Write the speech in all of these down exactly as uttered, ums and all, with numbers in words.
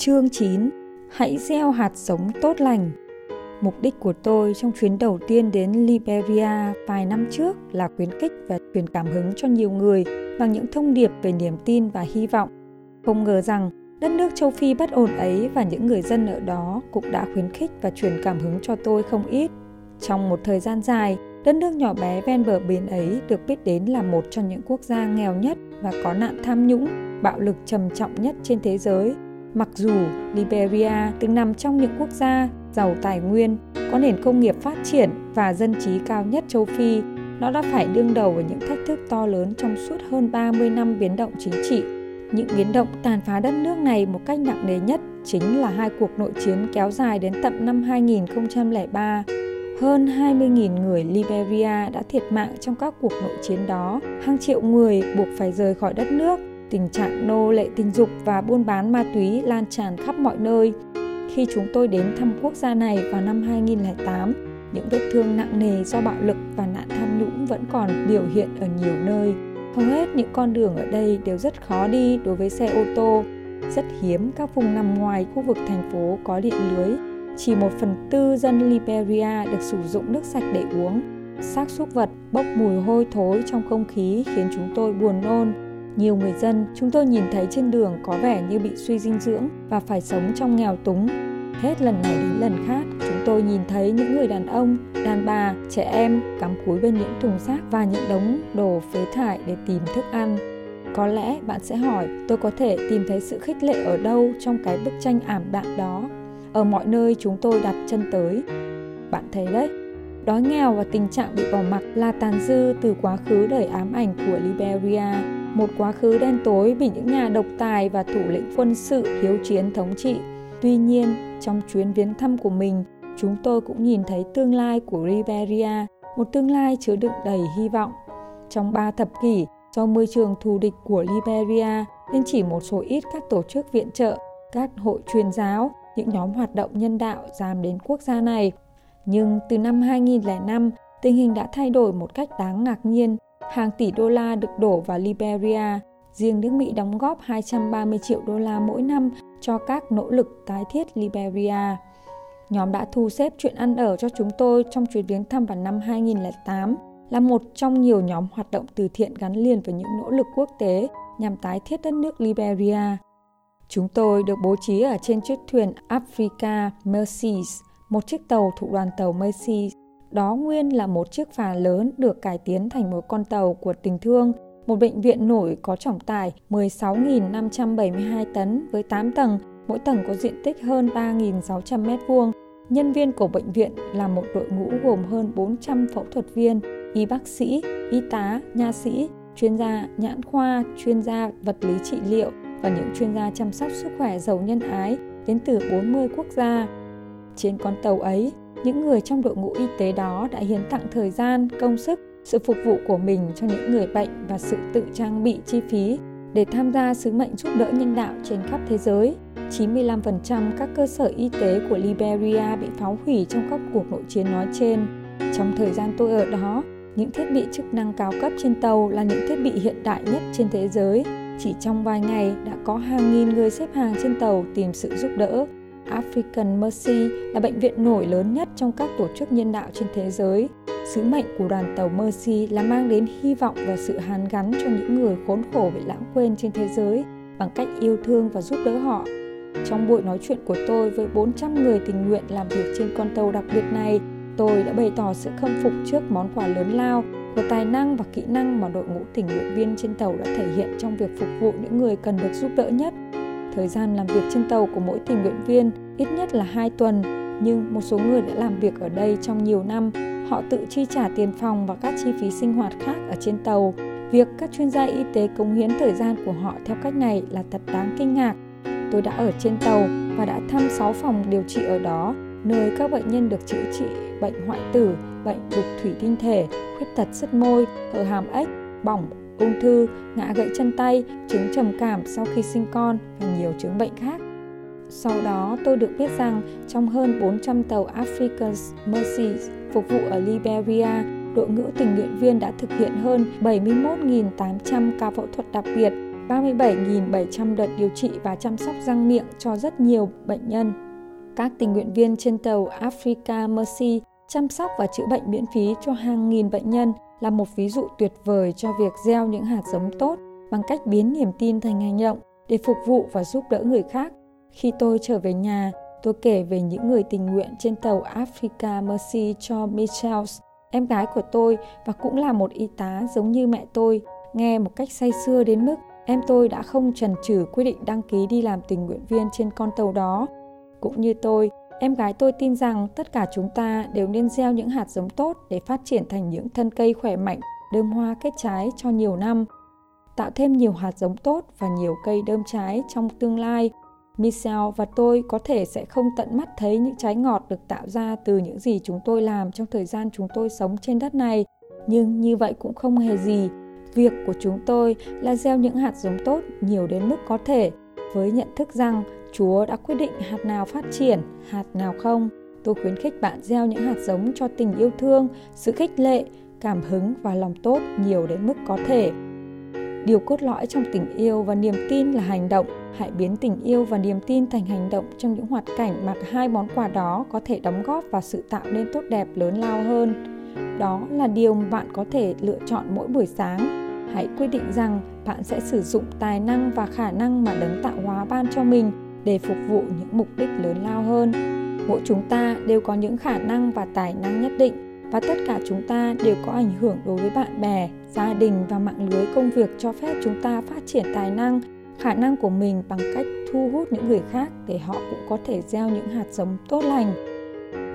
Chương chín. Hãy gieo hạt giống tốt lành. Mục đích của tôi trong chuyến đầu tiên đến Liberia vài năm trước là khuyến khích và truyền cảm hứng cho nhiều người bằng những thông điệp về niềm tin và hy vọng. Không ngờ rằng đất nước châu Phi bất ổn ấy và những người dân ở đó cũng đã khuyến khích và truyền cảm hứng cho tôi không ít. Trong một thời gian dài, đất nước nhỏ bé ven bờ biển ấy được biết đến là một trong những quốc gia nghèo nhất và có nạn tham nhũng, bạo lực trầm trọng nhất trên thế giới. Mặc dù Liberia từng nằm trong những quốc gia giàu tài nguyên, có nền công nghiệp phát triển và dân trí cao nhất châu Phi, nó đã phải đương đầu với những thách thức to lớn trong suốt hơn ba mươi năm biến động chính trị. Những biến động tàn phá đất nước này một cách nặng nề nhất chính là hai cuộc nội chiến kéo dài đến tận năm hai nghìn không trăm lẻ ba. Hơn hai mươi nghìn người Liberia đã thiệt mạng trong các cuộc nội chiến đó, hàng triệu người buộc phải rời khỏi đất nước. Tình trạng nô lệ tình dục và buôn bán ma túy lan tràn khắp mọi nơi. Khi chúng tôi đến thăm quốc gia này vào năm hai nghìn không trăm lẻ tám, những vết thương nặng nề do bạo lực và nạn tham nhũng vẫn còn biểu hiện ở nhiều nơi. Hầu hết những con đường ở đây đều rất khó đi đối với xe ô tô. Rất hiếm các vùng nằm ngoài khu vực thành phố có điện lưới. Chỉ một phần tư dân Liberia được sử dụng nước sạch để uống. Xác súc vật bốc mùi hôi thối trong không khí khiến chúng tôi buồn nôn. Nhiều người dân chúng tôi nhìn thấy trên đường có vẻ như bị suy dinh dưỡng và phải sống trong nghèo túng. Hết lần này đến lần khác, chúng tôi nhìn thấy những người đàn ông, đàn bà, trẻ em cắm cúi bên những thùng rác và những đống đồ phế thải để tìm thức ăn. Có lẽ bạn sẽ hỏi, tôi có thể tìm thấy sự khích lệ ở đâu trong cái bức tranh ảm đạm đó? Ở mọi nơi chúng tôi đặt chân tới. Bạn thấy đấy, đói nghèo và tình trạng bị bỏ mặc là tàn dư từ quá khứ đầy ám ảnh của Liberia. Một quá khứ đen tối bị những nhà độc tài và thủ lĩnh quân sự hiếu chiến thống trị. Tuy nhiên, trong chuyến viếng thăm của mình, chúng tôi cũng nhìn thấy tương lai của Liberia, một tương lai chứa đựng đầy hy vọng. Trong ba thập kỷ, do môi trường thù địch của Liberia nên chỉ một số ít các tổ chức viện trợ, các hội truyền giáo, những nhóm hoạt động nhân đạo dám đến quốc gia này. Nhưng từ năm hai nghìn không trăm lẻ năm, tình hình đã thay đổi một cách đáng ngạc nhiên. Hàng tỷ đô la được đổ vào Liberia, riêng nước Mỹ đóng góp hai trăm ba mươi triệu đô la mỗi năm cho các nỗ lực tái thiết Liberia. Nhóm đã thu xếp chuyện ăn ở cho chúng tôi trong chuyến viếng thăm vào năm hai nghìn không trăm lẻ tám là một trong nhiều nhóm hoạt động từ thiện gắn liền với những nỗ lực quốc tế nhằm tái thiết đất nước Liberia. Chúng tôi được bố trí ở trên chiếc thuyền Africa-Mercy, một chiếc tàu thuộc đoàn tàu Mercy. Đó nguyên là một chiếc phà lớn được cải tiến thành một con tàu của tình thương, một bệnh viện nổi có trọng tải mười sáu nghìn năm trăm bảy mươi hai tấn với tám tầng, mỗi tầng có diện tích hơn ba nghìn sáu trăm mét vuông. Nhân viên của bệnh viện là một đội ngũ gồm hơn bốn trăm phẫu thuật viên, y bác sĩ, y tá, nha sĩ, chuyên gia nhãn khoa, chuyên gia vật lý trị liệu và những chuyên gia chăm sóc sức khỏe giàu nhân ái đến từ bốn mươi quốc gia. Trên con tàu ấy, những người trong đội ngũ y tế đó đã hiến tặng thời gian, công sức, sự phục vụ của mình cho những người bệnh và sự tự trang bị chi phí để tham gia sứ mệnh giúp đỡ nhân đạo trên khắp thế giới. chín mươi lăm phần trăm các cơ sở y tế của Liberia bị phá hủy trong các cuộc nội chiến nói trên. Trong thời gian tôi ở đó, những thiết bị chức năng cao cấp trên tàu là những thiết bị hiện đại nhất trên thế giới. Chỉ trong vài ngày đã có hàng nghìn người xếp hàng trên tàu tìm sự giúp đỡ. African Mercy là bệnh viện nổi lớn nhất trong các tổ chức nhân đạo trên thế giới. Sứ mệnh của đoàn tàu Mercy là mang đến hy vọng và sự hàn gắn cho những người khốn khổ bị lãng quên trên thế giới bằng cách yêu thương và giúp đỡ họ. Trong buổi nói chuyện của tôi với bốn trăm người tình nguyện làm việc trên con tàu đặc biệt này, tôi đã bày tỏ sự khâm phục trước món quà lớn lao của tài năng và kỹ năng mà đội ngũ tình nguyện viên trên tàu đã thể hiện trong việc phục vụ những người cần được giúp đỡ nhất. Thời gian làm việc trên tàu của mỗi tình nguyện viên ít nhất là hai tuần, nhưng một số người đã làm việc ở đây trong nhiều năm. Họ tự chi trả tiền phòng và các chi phí sinh hoạt khác ở trên tàu. Việc các chuyên gia y tế cống hiến thời gian của họ theo cách này là thật đáng kinh ngạc. Tôi đã ở trên tàu và đã thăm sáu phòng điều trị ở đó, nơi các bệnh nhân được chữa trị bệnh hoại tử, bệnh đục thủy tinh thể, khuyết tật sứt môi, hở hàm ếch, bỏng, ung thư, ngã gãy chân tay, chứng trầm cảm sau khi sinh con và nhiều chứng bệnh khác. Sau đó tôi được biết rằng trong hơn bốn trăm tàu Africa's Mercy phục vụ ở Liberia, đội ngũ tình nguyện viên đã thực hiện hơn bảy mươi mốt nghìn tám trăm ca phẫu thuật đặc biệt, ba mươi bảy nghìn bảy trăm đợt điều trị và chăm sóc răng miệng cho rất nhiều bệnh nhân. Các tình nguyện viên trên tàu Africa-Mercy chăm sóc và chữa bệnh miễn phí cho hàng nghìn bệnh nhân là một ví dụ tuyệt vời cho việc gieo những hạt giống tốt bằng cách biến niềm tin thành hành động để phục vụ và giúp đỡ người khác. Khi tôi trở về nhà, tôi kể về những người tình nguyện trên tàu Africa-Mercy cho Michelle, em gái của tôi và cũng là một y tá giống như mẹ tôi, nghe một cách say sưa đến mức em tôi đã không chần chừ quyết định đăng ký đi làm tình nguyện viên trên con tàu đó. Cũng như tôi, em gái tôi tin rằng tất cả chúng ta đều nên gieo những hạt giống tốt để phát triển thành những thân cây khỏe mạnh, đơm hoa kết trái cho nhiều năm, tạo thêm nhiều hạt giống tốt và nhiều cây đơm trái trong tương lai. Michelle và tôi có thể sẽ không tận mắt thấy những trái ngọt được tạo ra từ những gì chúng tôi làm trong thời gian chúng tôi sống trên đất này, nhưng như vậy cũng không hề gì. Việc của chúng tôi là gieo những hạt giống tốt nhiều đến mức có thể, với nhận thức rằng Chúa đã quyết định hạt nào phát triển, hạt nào không. Tôi khuyến khích bạn gieo những hạt giống cho tình yêu thương, sự khích lệ, cảm hứng và lòng tốt nhiều đến mức có thể. Điều cốt lõi trong tình yêu và niềm tin là hành động. Hãy biến tình yêu và niềm tin thành hành động trong những hoạt cảnh mà hai món quà đó có thể đóng góp vào sự tạo nên tốt đẹp lớn lao hơn. Đó là điều bạn có thể lựa chọn mỗi buổi sáng. Hãy quyết định rằng bạn sẽ sử dụng tài năng và khả năng mà Đấng Tạo Hóa ban cho mình để phục vụ những mục đích lớn lao hơn. Mỗi chúng ta đều có những khả năng và tài năng nhất định, và tất cả chúng ta đều có ảnh hưởng đối với bạn bè, gia đình và mạng lưới công việc cho phép chúng ta phát triển tài năng, khả năng của mình bằng cách thu hút những người khác để họ cũng có thể gieo những hạt giống tốt lành.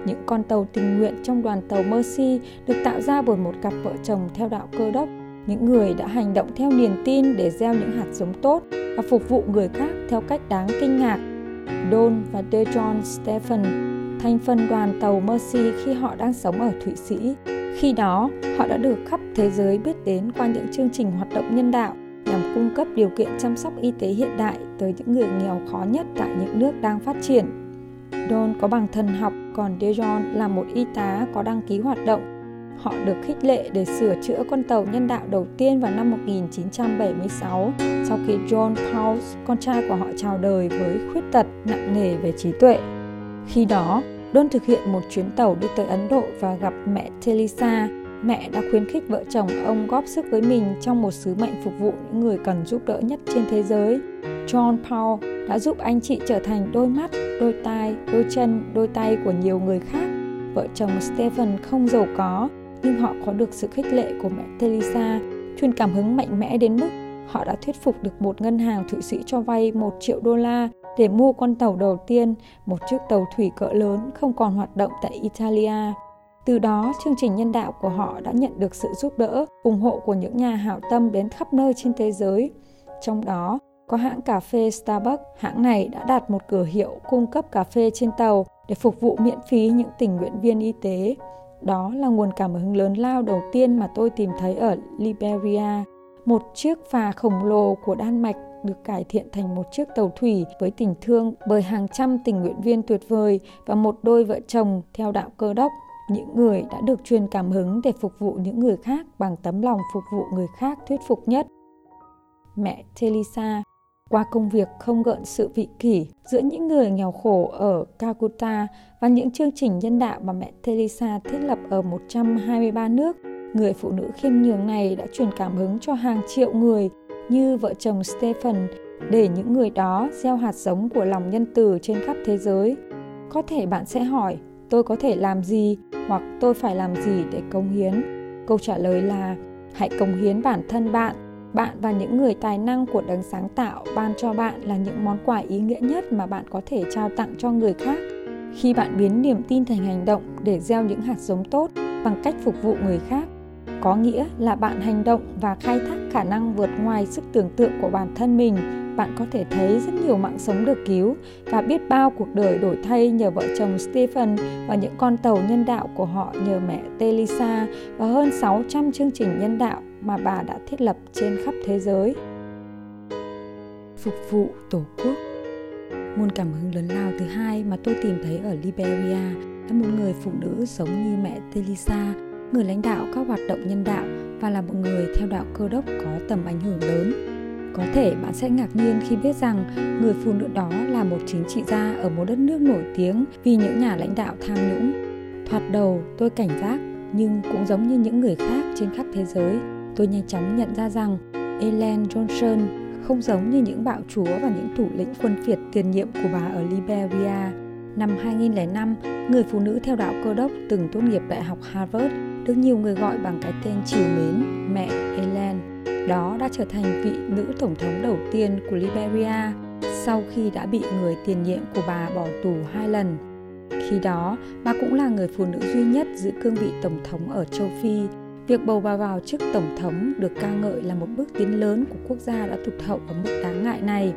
Những con tàu tình nguyện trong đoàn tàu Mercy được tạo ra bởi một cặp vợ chồng theo đạo Cơ Đốc, những người đã hành động theo niềm tin để gieo những hạt giống tốt và phục vụ người khác theo cách đáng kinh ngạc. Don và Deyon Stephens thành phần đoàn tàu Mercy khi họ đang sống ở Thụy Sĩ. Khi đó, họ đã được khắp thế giới biết đến qua những chương trình hoạt động nhân đạo nhằm cung cấp điều kiện chăm sóc y tế hiện đại tới những người nghèo khó nhất tại những nước đang phát triển. Don có bằng thần học, còn Deyon là một y tá có đăng ký hoạt động. Họ được khích lệ để sửa chữa con tàu nhân đạo đầu tiên vào năm một nghìn chín trăm bảy mươi sáu, sau khi John Paul, con trai của họ, chào đời với khuyết tật nặng nề về trí tuệ. Khi đó, Don thực hiện một chuyến tàu đi tới Ấn Độ và gặp mẹ Teresa. Mẹ đã khuyến khích vợ chồng ông góp sức với mình trong một sứ mệnh phục vụ những người cần giúp đỡ nhất trên thế giới. John Paul đã giúp anh chị trở thành đôi mắt, đôi tai, đôi chân, đôi tay của nhiều người khác. Vợ chồng Stephen không giàu có, nhưng họ có được sự khích lệ của mẹ Teresa, truyền cảm hứng mạnh mẽ đến mức họ đã thuyết phục được một ngân hàng Thụy Sĩ cho vay một triệu đô la để mua con tàu đầu tiên, một chiếc tàu thủy cỡ lớn không còn hoạt động tại Italia. Từ đó, chương trình nhân đạo của họ đã nhận được sự giúp đỡ, ủng hộ của những nhà hảo tâm đến khắp nơi trên thế giới. Trong đó, có hãng cà phê Starbucks. Hãng này đã đặt một cửa hiệu cung cấp cà phê trên tàu để phục vụ miễn phí những tình nguyện viên y tế. Đó là nguồn cảm hứng lớn lao đầu tiên mà tôi tìm thấy ở Liberia. Một chiếc phà khổng lồ của Đan Mạch được cải thiện thành một chiếc tàu thủy với tình thương bởi hàng trăm tình nguyện viên tuyệt vời và một đôi vợ chồng theo đạo Cơ Đốc, những người đã được truyền cảm hứng để phục vụ những người khác bằng tấm lòng phục vụ người khác thuyết phục nhất. Mẹ Teresa qua công việc không gợn sự vị kỷ giữa những người nghèo khổ ở Calcutta và những chương trình nhân đạo mà mẹ Teresa thiết lập ở một trăm hai mươi ba nước, người phụ nữ khiêm nhường này đã truyền cảm hứng cho hàng triệu người như vợ chồng Stephen để những người đó gieo hạt giống của lòng nhân từ trên khắp thế giới. Có thể bạn sẽ hỏi, tôi có thể làm gì hoặc tôi phải làm gì để cống hiến? Câu trả lời là, hãy cống hiến bản thân bạn. Bạn và những người tài năng của Đấng Sáng Tạo ban cho bạn là những món quà ý nghĩa nhất mà bạn có thể trao tặng cho người khác. Khi bạn biến niềm tin thành hành động để gieo những hạt giống tốt bằng cách phục vụ người khác, có nghĩa là bạn hành động và khai thác khả năng vượt ngoài sức tưởng tượng của bản thân mình. Bạn có thể thấy rất nhiều mạng sống được cứu và biết bao cuộc đời đổi thay nhờ vợ chồng Stephen và những con tàu nhân đạo của họ nhờ mẹ Teresa và hơn sáu trăm chương trình nhân đạo mà bà đã thiết lập trên khắp thế giới. Phục vụ Tổ quốc. Nguồn cảm hứng lớn lao thứ hai mà tôi tìm thấy ở Liberia là một người phụ nữ giống như mẹ Teresa, người lãnh đạo các hoạt động nhân đạo và là một người theo đạo Cơ Đốc có tầm ảnh hưởng lớn. Có thể bạn sẽ ngạc nhiên khi biết rằng người phụ nữ đó là một chính trị gia ở một đất nước nổi tiếng vì những nhà lãnh đạo tham nhũng. Thoạt đầu tôi cảnh giác, nhưng cũng giống như những người khác trên khắp thế giới, tôi nhanh chóng nhận ra rằng Ellen Johnson không giống như những bạo chúa và những thủ lĩnh quân phiệt tiền nhiệm của bà ở Liberia. Năm hai nghìn lẻ năm, người phụ nữ theo đạo Cơ đốc từng tốt nghiệp Đại học Harvard được nhiều người gọi bằng cái tên trìu mến mẹ Ellen. Đó đã trở thành vị nữ tổng thống đầu tiên của Liberia sau khi đã bị người tiền nhiệm của bà bỏ tù hai lần. Khi đó, bà cũng là người phụ nữ duy nhất giữ cương vị tổng thống ở châu Phi. Việc bầu bà vào chức tổng thống được ca ngợi là một bước tiến lớn của quốc gia đã tụt hậu ở mức đáng ngại này.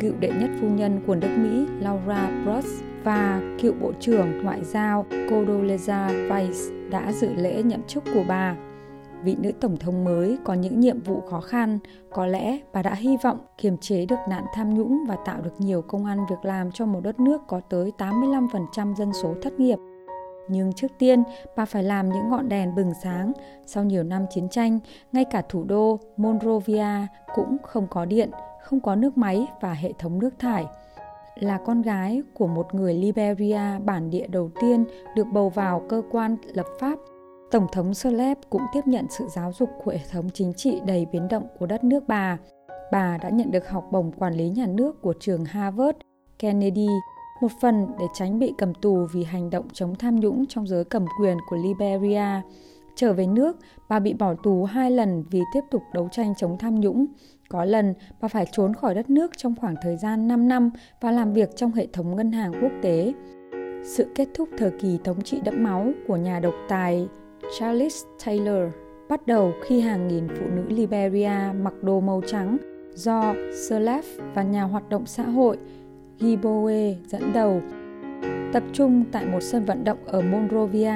Cựu đệ nhất phu nhân của nước Mỹ Laura Bush và cựu bộ trưởng ngoại giao Condoleezza Rice đã dự lễ nhậm chức của bà. Vị nữ tổng thống mới có những nhiệm vụ khó khăn, có lẽ bà đã hy vọng kiềm chế được nạn tham nhũng và tạo được nhiều công ăn việc làm cho một đất nước có tới tám mươi lăm phần trăm dân số thất nghiệp. Nhưng trước tiên, bà phải làm những ngọn đèn bừng sáng. Sau nhiều năm chiến tranh, ngay cả thủ đô Monrovia cũng không có điện, không có nước máy và hệ thống nước thải. Là con gái của một người Liberia bản địa đầu tiên được bầu vào cơ quan lập pháp, Tổng thống Sirleaf cũng tiếp nhận sự giáo dục của hệ thống chính trị đầy biến động của đất nước bà. Bà đã nhận được học bổng quản lý nhà nước của trường Harvard, Kennedy, một phần để tránh bị cầm tù vì hành động chống tham nhũng trong giới cầm quyền của Liberia. Trở về nước, bà bị bỏ tù hai lần vì tiếp tục đấu tranh chống tham nhũng. Có lần, bà phải trốn khỏi đất nước trong khoảng thời gian năm năm và làm việc trong hệ thống ngân hàng quốc tế. Sự kết thúc thời kỳ thống trị đẫm máu của nhà độc tài Charles Taylor bắt đầu khi hàng nghìn phụ nữ Liberia mặc đồ màu trắng do Sirleaf và nhà hoạt động xã hội Gbowee dẫn đầu tập trung tại một sân vận động ở Monrovia,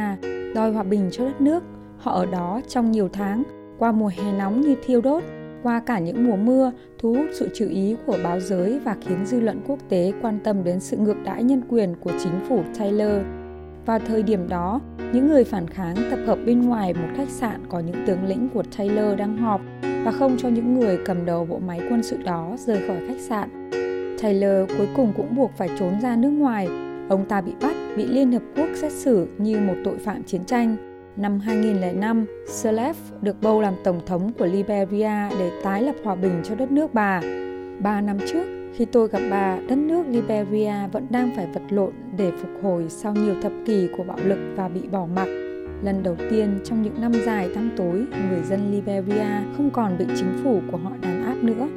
đòi hòa bình cho đất nước. Họ ở đó trong nhiều tháng, qua mùa hè nóng như thiêu đốt, qua cả những mùa mưa, thu hút sự chú ý của báo giới và khiến dư luận quốc tế quan tâm đến sự ngược đãi nhân quyền của chính phủ Taylor. Vào thời điểm đó, những người phản kháng tập hợp bên ngoài một khách sạn có những tướng lĩnh của Taylor đang họp và không cho những người cầm đầu bộ máy quân sự đó rời khỏi khách sạn. Taylor cuối cùng cũng buộc phải trốn ra nước ngoài. Ông ta bị bắt, bị Liên Hợp Quốc xét xử như một tội phạm chiến tranh. Năm hai nghìn lẻ năm, Sirleaf được bầu làm Tổng thống của Liberia để tái lập hòa bình cho đất nước bà. Ba năm trước, khi tôi gặp bà, đất nước Liberia vẫn đang phải vật lộn để phục hồi sau nhiều thập kỷ của bạo lực và bị bỏ mặc. Lần đầu tiên trong những năm dài tăm tối, người dân Liberia không còn bị chính phủ của họ đàn áp nữa.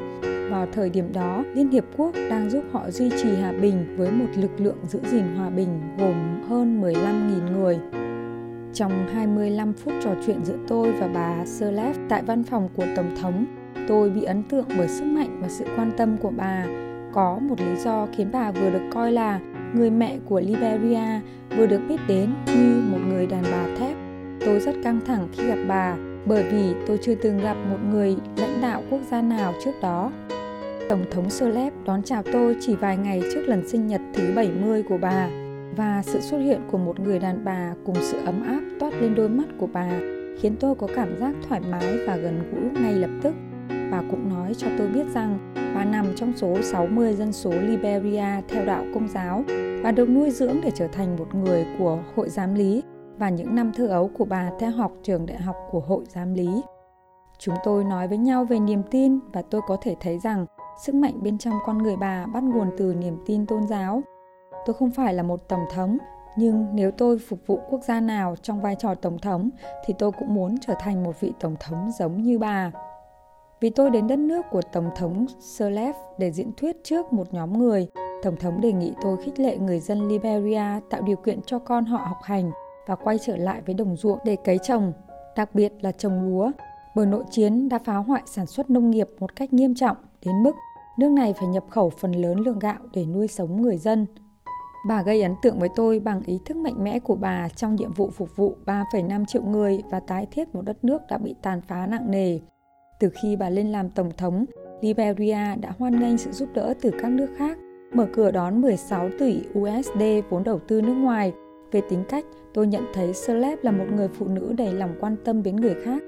Vào thời điểm đó, Liên Hiệp Quốc đang giúp họ duy trì hòa bình với một lực lượng giữ gìn hòa bình gồm hơn mười lăm nghìn người. Trong hai mươi lăm phút trò chuyện giữa tôi và bà Sirleaf tại văn phòng của Tổng thống, tôi bị ấn tượng bởi sức mạnh và sự quan tâm của bà. Có một lý do khiến bà vừa được coi là người mẹ của Liberia, vừa được biết đến như một người đàn bà thép. Tôi rất căng thẳng khi gặp bà, bởi vì tôi chưa từng gặp một người lãnh đạo quốc gia nào trước đó. Tổng thống Sirleaf đón chào tôi chỉ vài ngày trước lần sinh nhật thứ bảy mươi của bà, và sự xuất hiện của một người đàn bà cùng sự ấm áp toát lên đôi mắt của bà khiến tôi có cảm giác thoải mái và gần gũi ngay lập tức. Bà cũng nói cho tôi biết rằng bà nằm trong số sáu mươi dân số Liberia theo đạo Công giáo và được nuôi dưỡng để trở thành một người của Hội Giám lý, và những năm thơ ấu của bà theo học trường đại học của Hội Giám lý. Chúng tôi nói với nhau về niềm tin, và tôi có thể thấy rằng sức mạnh bên trong con người bà bắt nguồn từ niềm tin tôn giáo. Tôi không phải là một tổng thống, nhưng nếu tôi phục vụ quốc gia nào trong vai trò tổng thống thì tôi cũng muốn trở thành một vị tổng thống giống như bà. Vì tôi đến đất nước của Tổng thống Sirleaf để diễn thuyết trước một nhóm người, Tổng thống đề nghị tôi khích lệ người dân Liberia tạo điều kiện cho con họ học hành và quay trở lại với đồng ruộng để cấy trồng, đặc biệt là trồng lúa, bởi nội chiến đã phá hoại sản xuất nông nghiệp một cách nghiêm trọng đến mức nước này phải nhập khẩu phần lớn lượng gạo để nuôi sống người dân. Bà gây ấn tượng với tôi bằng ý thức mạnh mẽ của bà trong nhiệm vụ phục vụ ba phẩy năm triệu người và tái thiết một đất nước đã bị tàn phá nặng nề. Từ khi bà lên làm Tổng thống, Liberia đã hoan nghênh sự giúp đỡ từ các nước khác, mở cửa đón mười sáu tỷ đô la vốn đầu tư nước ngoài. Về tính cách, tôi nhận thấy Sirleaf là một người phụ nữ đầy lòng quan tâm đến người khác.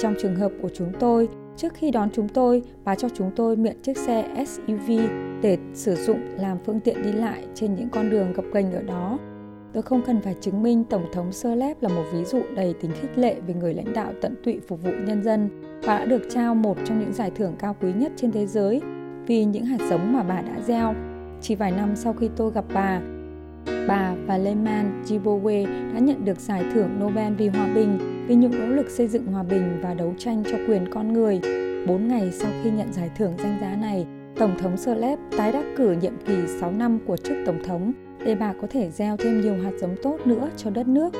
Trong trường hợp của chúng tôi, trước khi đón chúng tôi và cho chúng tôi mượn chiếc xe ét u vê để sử dụng làm phương tiện đi lại trên những con đường gập ghềnh ở đó. Tôi không cần phải chứng minh Tổng thống Sirleaf là một ví dụ đầy tính khích lệ về người lãnh đạo tận tụy phục vụ nhân dân và đã được trao một trong những giải thưởng cao quý nhất trên thế giới vì những hạt giống mà bà đã gieo. Chỉ vài năm sau khi tôi gặp bà, bà và Leymah Gbowee đã nhận được giải thưởng Nobel vì hòa bình vì những nỗ lực xây dựng hòa bình và đấu tranh cho quyền con người. Bốn ngày sau khi nhận giải thưởng danh giá này, Tổng thống Sirleaf tái đắc cử nhiệm kỳ sáu năm của chức Tổng thống để bà có thể gieo thêm nhiều hạt giống tốt nữa cho đất nước.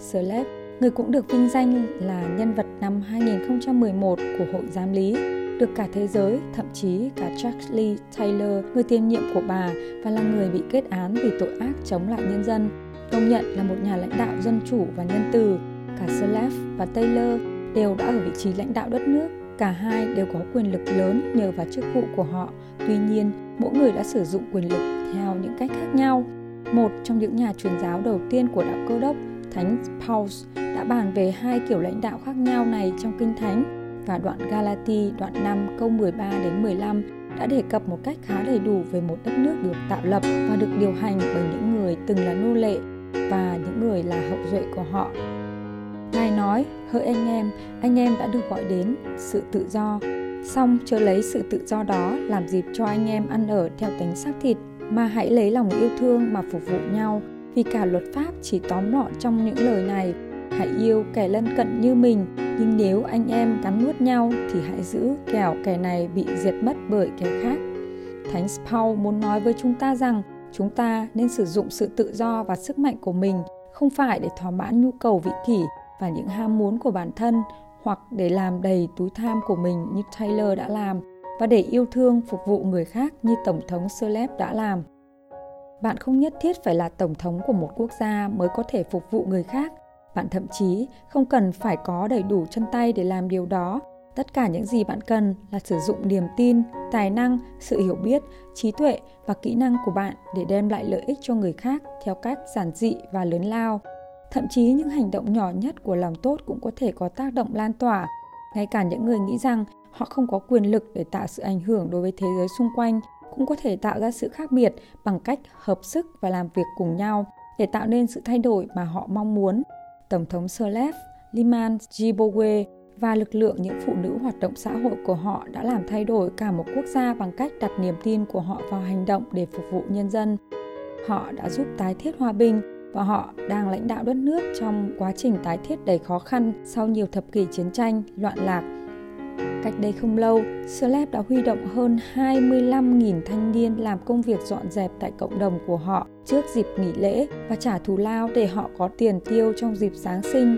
Sirleaf, người cũng được vinh danh là nhân vật năm hai không một một của Hội Giám lý, được cả thế giới, thậm chí cả Charles Taylor, người tiền nhiệm của bà và là người bị kết án vì tội ác chống lại nhân dân, công nhận là một nhà lãnh đạo dân chủ và nhân từ. Cả Sirleaf và Taylor đều đã ở vị trí lãnh đạo đất nước, cả hai đều có quyền lực lớn nhờ vào chức vụ của họ. Tuy nhiên, mỗi người đã sử dụng quyền lực theo những cách khác nhau. Một trong những nhà truyền giáo đầu tiên của đạo Cơ đốc, Thánh Paul, đã bàn về hai kiểu lãnh đạo khác nhau này trong Kinh Thánh, và đoạn Galati đoạn năm câu mười ba đến mười lăm đã đề cập một cách khá đầy đủ về một đất nước được tạo lập và được điều hành bởi những người từng là nô lệ và những người là hậu duệ của họ. Ngài nói: "Hỡi anh em, anh em đã được gọi đến sự tự do, song chớ lấy sự tự do đó làm dịp cho anh em ăn ở theo tính xác thịt, mà hãy lấy lòng yêu thương mà phục vụ nhau, vì cả luật pháp chỉ tóm lọn trong những lời này: hãy yêu kẻ lân cận như mình, nhưng nếu anh em cắn nuốt nhau thì hãy giữ kẻo kẻ này bị diệt mất bởi kẻ khác." Thánh Paul muốn nói với chúng ta rằng chúng ta nên sử dụng sự tự do và sức mạnh của mình không phải để thỏa mãn nhu cầu vị kỷ và những ham muốn của bản thân hoặc để làm đầy túi tham của mình như Taylor đã làm và để yêu thương phục vụ người khác như Tổng thống Sirleaf đã làm. Bạn không nhất thiết phải là Tổng thống của một quốc gia mới có thể phục vụ người khác. Bạn thậm chí không cần phải có đầy đủ chân tay để làm điều đó. Tất cả những gì bạn cần là sử dụng niềm tin, tài năng, sự hiểu biết, trí tuệ và kỹ năng của bạn để đem lại lợi ích cho người khác theo cách giản dị và lớn lao. Thậm chí những hành động nhỏ nhất của lòng tốt cũng có thể có tác động lan tỏa. Ngay cả những người nghĩ rằng họ không có quyền lực để tạo sự ảnh hưởng đối với thế giới xung quanh cũng có thể tạo ra sự khác biệt bằng cách hợp sức và làm việc cùng nhau để tạo nên sự thay đổi mà họ mong muốn. Tổng thống Sirleaf, Leymah Gbowee và lực lượng những phụ nữ hoạt động xã hội của họ đã làm thay đổi cả một quốc gia bằng cách đặt niềm tin của họ vào hành động để phục vụ nhân dân. Họ đã giúp tái thiết hòa bình và họ đang lãnh đạo đất nước trong quá trình tái thiết đầy khó khăn sau nhiều thập kỷ chiến tranh, loạn lạc. Cách đây không lâu, Sirleaf đã huy động hơn hai mươi lăm nghìn thanh niên làm công việc dọn dẹp tại cộng đồng của họ trước dịp nghỉ lễ và trả thù lao để họ có tiền tiêu trong dịp Giáng sinh.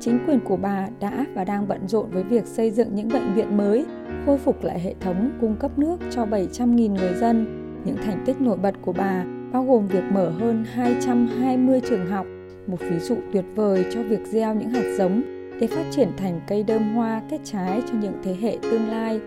Chính quyền của bà đã và đang bận rộn với việc xây dựng những bệnh viện mới, khôi phục lại hệ thống cung cấp nước cho bảy trăm nghìn người dân. Những thành tích nổi bật của bà bao gồm việc mở hơn hai trăm hai mươi trường học, một ví dụ tuyệt vời cho việc gieo những hạt giống để phát triển thành cây đơm hoa kết trái cho những thế hệ tương lai.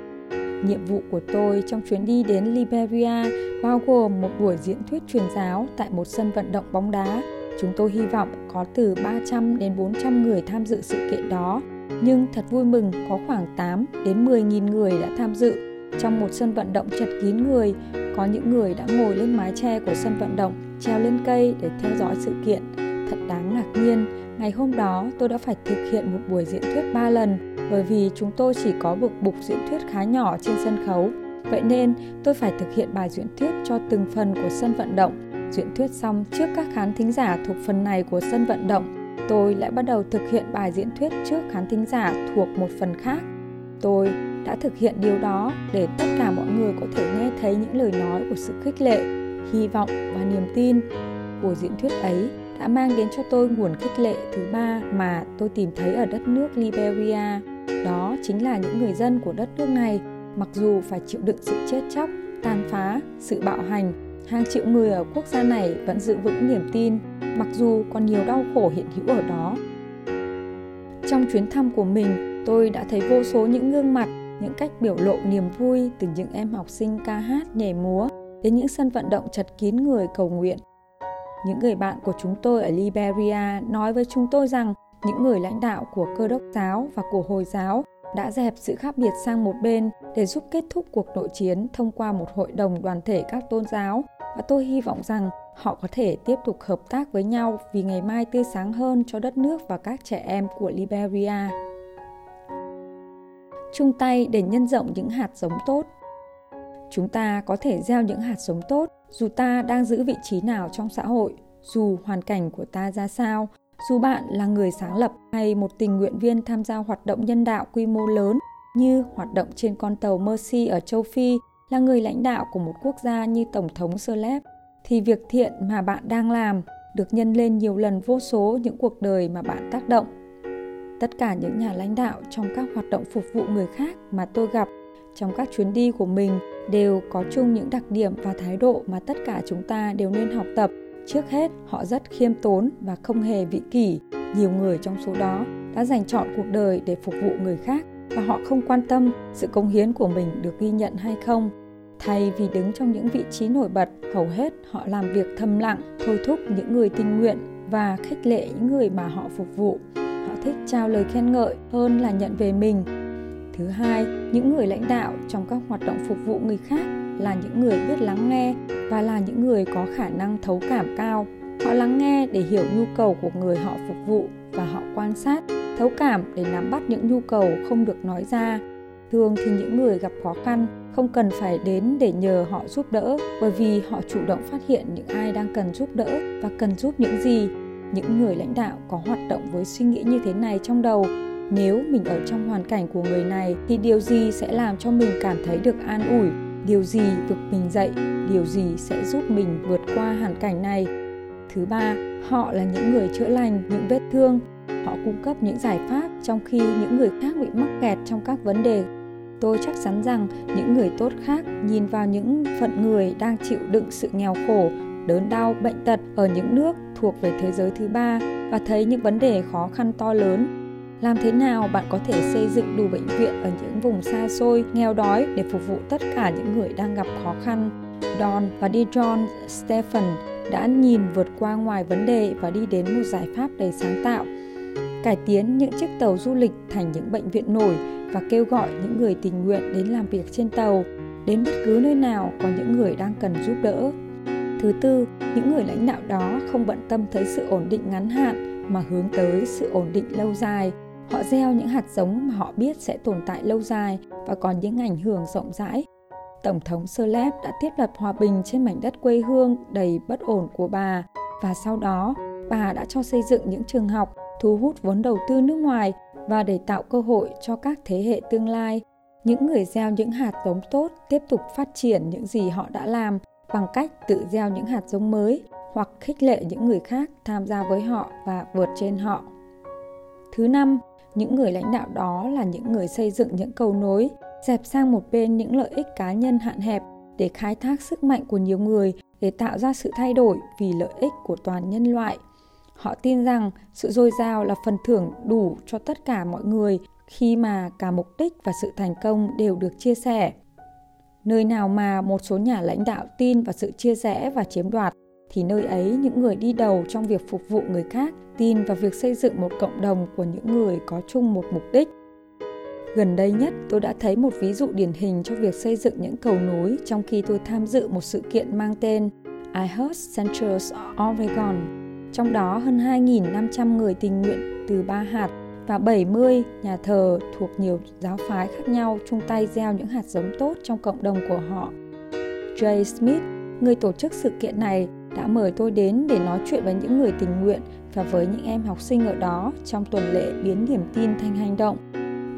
Nhiệm vụ của tôi trong chuyến đi đến Liberia bao gồm một buổi diễn thuyết truyền giáo tại một sân vận động bóng đá. Chúng tôi hy vọng có từ ba trăm đến bốn trăm người tham dự sự kiện đó, nhưng thật vui mừng có khoảng tám đến mười nghìn người đã tham dự. Trong một sân vận động chật kín người, có những người đã ngồi lên mái che của sân vận động, treo lên cây để theo dõi sự kiện. Thật đáng ngạc nhiên, ngày hôm đó tôi đã phải thực hiện một buổi diễn thuyết ba lần bởi vì chúng tôi chỉ có một bục diễn thuyết khá nhỏ trên sân khấu. Vậy nên tôi phải thực hiện bài diễn thuyết cho từng phần của sân vận động. Diễn thuyết xong trước các khán thính giả thuộc phần này của sân vận động, tôi lại bắt đầu thực hiện bài diễn thuyết trước khán thính giả thuộc một phần khác. Tôi đã thực hiện điều đó để tất cả mọi người có thể nghe thấy những lời nói của sự khích lệ, hy vọng và niềm tin. Buổi diễn thuyết ấy đã mang đến cho tôi nguồn khích lệ thứ ba mà tôi tìm thấy ở đất nước Liberia. Đó chính là những người dân của đất nước này, mặc dù phải chịu đựng sự chết chóc, tàn phá, sự bạo hành, hàng triệu người ở quốc gia này vẫn giữ vững niềm tin, mặc dù còn nhiều đau khổ hiện hữu ở đó. Trong chuyến thăm của mình, tôi đã thấy vô số những gương mặt, những cách biểu lộ niềm vui từ những em học sinh ca hát, nhảy múa đến những sân vận động chật kín người cầu nguyện. Những người bạn của chúng tôi ở Liberia nói với chúng tôi rằng những người lãnh đạo của Cơ đốc giáo và của Hồi giáo đã dẹp sự khác biệt sang một bên để giúp kết thúc cuộc nội chiến thông qua một hội đồng đoàn thể các tôn giáo, và tôi hy vọng rằng họ có thể tiếp tục hợp tác với nhau vì ngày mai tươi sáng hơn cho đất nước và các trẻ em của Liberia. Chung tay để nhân rộng những hạt giống tốt. Chúng ta có thể gieo những hạt giống tốt dù ta đang giữ vị trí nào trong xã hội, dù hoàn cảnh của ta ra sao, dù bạn là người sáng lập hay một tình nguyện viên tham gia hoạt động nhân đạo quy mô lớn như hoạt động trên con tàu Mercy ở châu Phi, là người lãnh đạo của một quốc gia như Tổng thống Sirleaf, thì việc thiện mà bạn đang làm được nhân lên nhiều lần vô số những cuộc đời mà bạn tác động. Tất cả những nhà lãnh đạo trong các hoạt động phục vụ người khác mà tôi gặp trong các chuyến đi của mình đều có chung những đặc điểm và thái độ mà tất cả chúng ta đều nên học tập. Trước hết, họ rất khiêm tốn và không hề vị kỷ. Nhiều người trong số đó đã dành trọn cuộc đời để phục vụ người khác và họ không quan tâm sự cống hiến của mình được ghi nhận hay không. Thay vì đứng trong những vị trí nổi bật, hầu hết họ làm việc thầm lặng, thôi thúc những người tình nguyện và khích lệ những người mà họ phục vụ. Họ thích trao lời khen ngợi hơn là nhận về mình. Thứ hai, những người lãnh đạo trong các hoạt động phục vụ người khác là những người biết lắng nghe và là những người có khả năng thấu cảm cao. Họ lắng nghe để hiểu nhu cầu của người họ phục vụ và họ quan sát, thấu cảm để nắm bắt những nhu cầu không được nói ra. Thường thì những người gặp khó khăn không cần phải đến để nhờ họ giúp đỡ, bởi vì họ chủ động phát hiện những ai đang cần giúp đỡ và cần giúp những gì. Những người lãnh đạo có hoạt động với suy nghĩ như thế này trong đầu: nếu mình ở trong hoàn cảnh của người này thì điều gì sẽ làm cho mình cảm thấy được an ủi, điều gì vực mình dậy, điều gì sẽ giúp mình vượt qua hoàn cảnh này. Thứ ba, họ là những người chữa lành những vết thương. Họ cung cấp những giải pháp trong khi những người khác bị mắc kẹt trong các vấn đề. Tôi chắc chắn rằng những người tốt khác nhìn vào những phận người đang chịu đựng sự nghèo khổ, đớn đau, bệnh tật ở những nước thuộc về thế giới thứ ba và thấy những vấn đề khó khăn to lớn. Làm thế nào bạn có thể xây dựng đủ bệnh viện ở những vùng xa xôi, nghèo đói để phục vụ tất cả những người đang gặp khó khăn? Don và Deyon Stephens đã nhìn vượt qua ngoài vấn đề và đi đến một giải pháp đầy sáng tạo. Cải tiến những chiếc tàu du lịch thành những bệnh viện nổi và kêu gọi những người tình nguyện đến làm việc trên tàu, đến bất cứ nơi nào có những người đang cần giúp đỡ. Thứ tư, những người lãnh đạo đó không bận tâm tới sự ổn định ngắn hạn mà hướng tới sự ổn định lâu dài. Họ gieo những hạt giống mà họ biết sẽ tồn tại lâu dài và có những ảnh hưởng rộng rãi. Tổng thống Sirleaf đã thiết lập hòa bình trên mảnh đất quê hương đầy bất ổn của bà, và sau đó bà đã cho xây dựng những trường học, thu hút vốn đầu tư nước ngoài và để tạo cơ hội cho các thế hệ tương lai. Những người gieo những hạt giống tốt tiếp tục phát triển những gì họ đã làm bằng cách tự gieo những hạt giống mới hoặc khích lệ những người khác tham gia với họ và vượt trên họ. Thứ năm, những người lãnh đạo đó là những người xây dựng những cầu nối, dẹp sang một bên những lợi ích cá nhân hạn hẹp để khai thác sức mạnh của nhiều người để tạo ra sự thay đổi vì lợi ích của toàn nhân loại. Họ tin rằng sự dồi dào là phần thưởng đủ cho tất cả mọi người khi mà cả mục đích và sự thành công đều được chia sẻ. Nơi nào mà một số nhà lãnh đạo tin vào sự chia rẽ và chiếm đoạt, thì nơi ấy những người đi đầu trong việc phục vụ người khác tin vào việc xây dựng một cộng đồng của những người có chung một mục đích. Gần đây nhất, tôi đã thấy một ví dụ điển hình cho việc xây dựng những cầu nối trong khi tôi tham dự một sự kiện mang tên I Heart Central Oregon. Trong đó hơn hai nghìn năm trăm người tình nguyện từ ba hạt và bảy mươi nhà thờ thuộc nhiều giáo phái khác nhau chung tay gieo những hạt giống tốt trong cộng đồng của họ. Jay Smith, người tổ chức sự kiện này, đã mời tôi đến để nói chuyện với những người tình nguyện và với những em học sinh ở đó trong tuần lễ biến niềm tin thành hành động.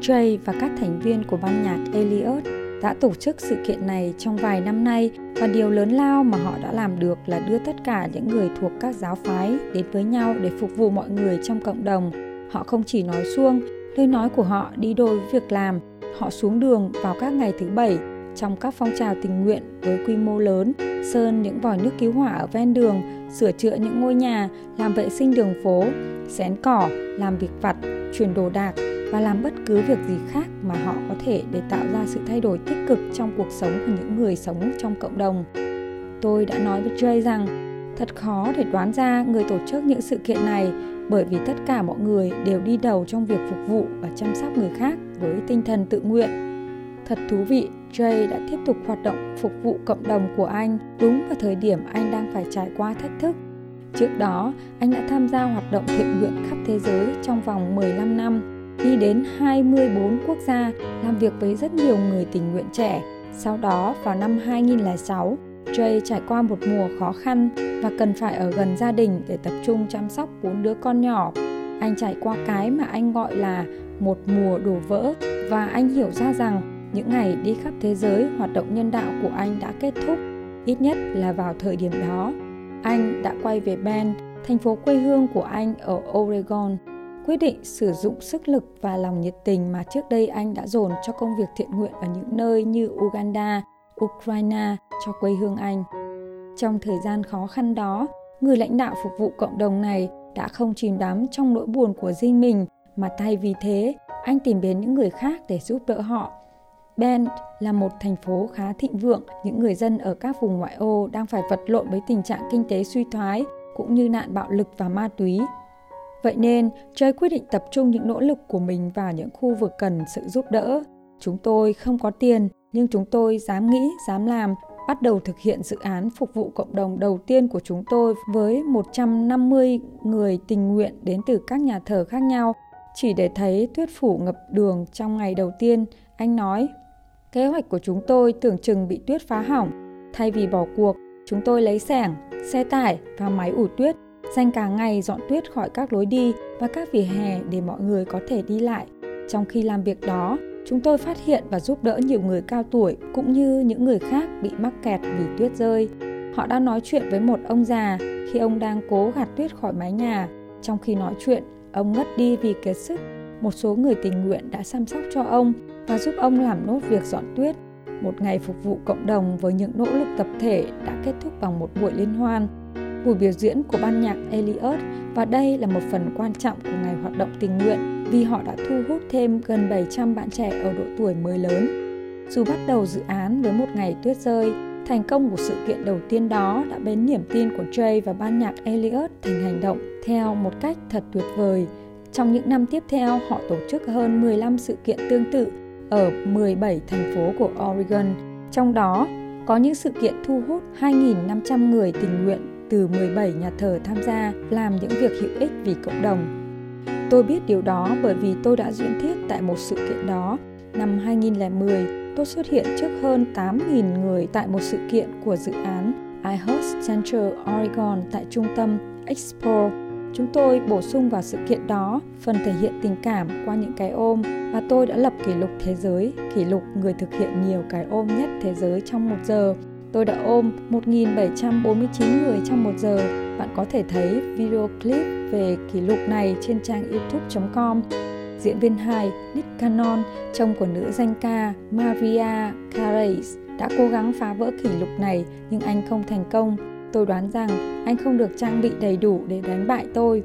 Jay và các thành viên của ban nhạc Elliot đã tổ chức sự kiện này trong vài năm nay, và điều lớn lao mà họ đã làm được là đưa tất cả những người thuộc các giáo phái đến với nhau để phục vụ mọi người trong cộng đồng. Họ không chỉ nói suông, lời nói của họ đi đôi với việc làm. Họ xuống đường vào các ngày thứ bảy trong các phong trào tình nguyện với quy mô lớn, sơn những vòi nước cứu hỏa ở ven đường, sửa chữa những ngôi nhà, làm vệ sinh đường phố, xén cỏ, làm việc vặt, chuyển đồ đạc và làm bất cứ việc gì khác mà họ có thể để tạo ra sự thay đổi tích cực trong cuộc sống của những người sống trong cộng đồng. Tôi đã nói với Jay rằng thật khó để đoán ra người tổ chức những sự kiện này, bởi vì tất cả mọi người đều đi đầu trong việc phục vụ và chăm sóc người khác. với tinh thần tự nguyện. Thật thú vị, Jay đã tiếp tục hoạt động phục vụ cộng đồng của anh đúng vào thời điểm anh đang phải trải qua thách thức. Trước đó, anh đã tham gia hoạt động thiện nguyện khắp thế giới trong vòng mười lăm năm, đi đến hai mươi bốn quốc gia, làm việc với rất nhiều người tình nguyện trẻ. Sau đó, vào năm hai nghìn lẻ sáu, Jay trải qua một mùa khó khăn và cần phải ở gần gia đình để tập trung chăm sóc bốn đứa con nhỏ. Anh trải qua cái mà anh gọi là một mùa đổ vỡ, và anh hiểu ra rằng những ngày đi khắp thế giới, hoạt động nhân đạo của anh đã kết thúc, ít nhất là vào thời điểm đó. Anh đã quay về Bend, thành phố quê hương của anh ở Oregon, quyết định sử dụng sức lực và lòng nhiệt tình mà trước đây anh đã dồn cho công việc thiện nguyện ở những nơi như Uganda, Ukraine cho quê hương anh. Trong thời gian khó khăn đó, người lãnh đạo phục vụ cộng đồng này đã không chìm đắm trong nỗi buồn của riêng mình, mà thay vì thế, anh tìm đến những người khác để giúp đỡ họ. Bend là một thành phố khá thịnh vượng, những người dân ở các vùng ngoại ô đang phải vật lộn với tình trạng kinh tế suy thoái, cũng như nạn bạo lực và ma túy. Vậy nên, Jay quyết định tập trung những nỗ lực của mình vào những khu vực cần sự giúp đỡ. Chúng tôi không có tiền, nhưng chúng tôi dám nghĩ, dám làm, bắt đầu thực hiện dự án phục vụ cộng đồng đầu tiên của chúng tôi với một trăm năm mươi người tình nguyện đến từ các nhà thờ khác nhau, chỉ để thấy tuyết phủ ngập đường trong ngày đầu tiên. Anh nói, kế hoạch của chúng tôi tưởng chừng bị tuyết phá hỏng. Thay vì bỏ cuộc, chúng tôi lấy xẻng, xe tải và máy ủ tuyết, dành cả ngày dọn tuyết khỏi các lối đi và các vỉa hè để mọi người có thể đi lại. Trong khi làm việc đó, chúng tôi phát hiện và giúp đỡ nhiều người cao tuổi cũng như những người khác bị mắc kẹt vì tuyết rơi. Họ đã nói chuyện với một ông già khi ông đang cố gạt tuyết khỏi mái nhà. Trong khi nói chuyện, ông ngất đi vì kiệt sức. Một số người tình nguyện đã chăm sóc cho ông và giúp ông làm nốt việc dọn tuyết. Một ngày phục vụ cộng đồng với những nỗ lực tập thể đã kết thúc bằng một buổi liên hoan, buổi biểu diễn của ban nhạc Elliot, và đây là một phần quan trọng của ngày hoạt động tình nguyện vì họ đã thu hút thêm gần bảy trăm bạn trẻ ở độ tuổi mới lớn. Dù bắt đầu dự án với một ngày tuyết rơi, thành công của sự kiện đầu tiên đó đã biến niềm tin của Jay và ban nhạc Elliot thành hành động theo một cách thật tuyệt vời. Trong những năm tiếp theo, họ tổ chức hơn mười lăm sự kiện tương tự ở mười bảy thành phố của Oregon. Trong đó, có những sự kiện thu hút hai nghìn năm trăm người tình nguyện từ mười bảy nhà thờ tham gia làm những việc hữu ích vì cộng đồng. Tôi biết điều đó bởi vì tôi đã diễn thuyết tại một sự kiện đó. Năm hai nghìn mười, tôi xuất hiện trước hơn tám nghìn người tại một sự kiện của dự án I Heart Central Oregon tại trung tâm Expo. Chúng tôi bổ sung vào sự kiện đó phần thể hiện tình cảm qua những cái ôm, và tôi đã lập kỷ lục thế giới, kỷ lục người thực hiện nhiều cái ôm nhất thế giới trong một giờ. Tôi đã ôm một nghìn bảy trăm bốn mươi chín người trong một giờ. Bạn có thể thấy video clip về kỷ lục này trên trang youtube chấm com. Diễn viên hai Nick Cannon, chồng của nữ danh ca Mariah Carey, đã cố gắng phá vỡ kỷ lục này nhưng anh không thành công. Tôi đoán rằng anh không được trang bị đầy đủ để đánh bại tôi.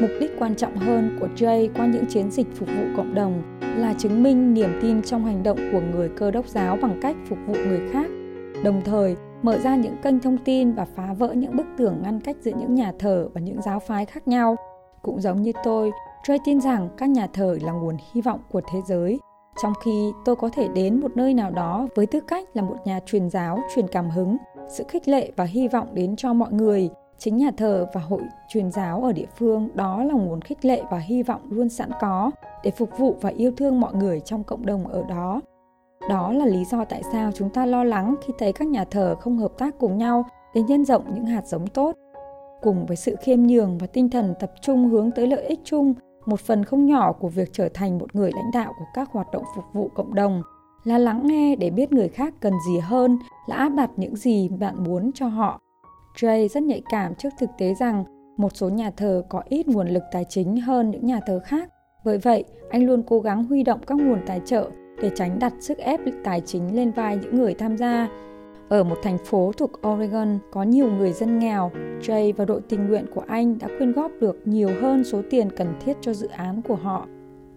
Mục đích quan trọng hơn của Jay qua những chiến dịch phục vụ cộng đồng là chứng minh niềm tin trong hành động của người Cơ Đốc giáo bằng cách phục vụ người khác, đồng thời mở ra những kênh thông tin và phá vỡ những bức tường ngăn cách giữa những nhà thờ và những giáo phái khác nhau. Cũng giống như tôi, Jay tin rằng các nhà thờ là nguồn hy vọng của thế giới. Trong khi tôi có thể đến một nơi nào đó với tư cách là một nhà truyền giáo, truyền cảm hứng, sự khích lệ và hy vọng đến cho mọi người, chính nhà thờ và hội truyền giáo ở địa phương đó là nguồn khích lệ và hy vọng luôn sẵn có để phục vụ và yêu thương mọi người trong cộng đồng ở đó. Đó là lý do tại sao chúng ta lo lắng khi thấy các nhà thờ không hợp tác cùng nhau để nhân rộng những hạt giống tốt. Cùng với sự khiêm nhường và tinh thần tập trung hướng tới lợi ích chung, một phần không nhỏ của việc trở thành một người lãnh đạo của các hoạt động phục vụ cộng đồng là lắng nghe để biết người khác cần gì hơn, là áp đặt những gì bạn muốn cho họ. Jay rất nhạy cảm trước thực tế rằng một số nhà thờ có ít nguồn lực tài chính hơn những nhà thờ khác. Bởi vậy, anh luôn cố gắng huy động các nguồn tài trợ để tránh đặt sức ép tài chính lên vai những người tham gia. Ở một thành phố thuộc Oregon có nhiều người dân nghèo, Jay và đội tình nguyện của anh đã quyên góp được nhiều hơn số tiền cần thiết cho dự án của họ.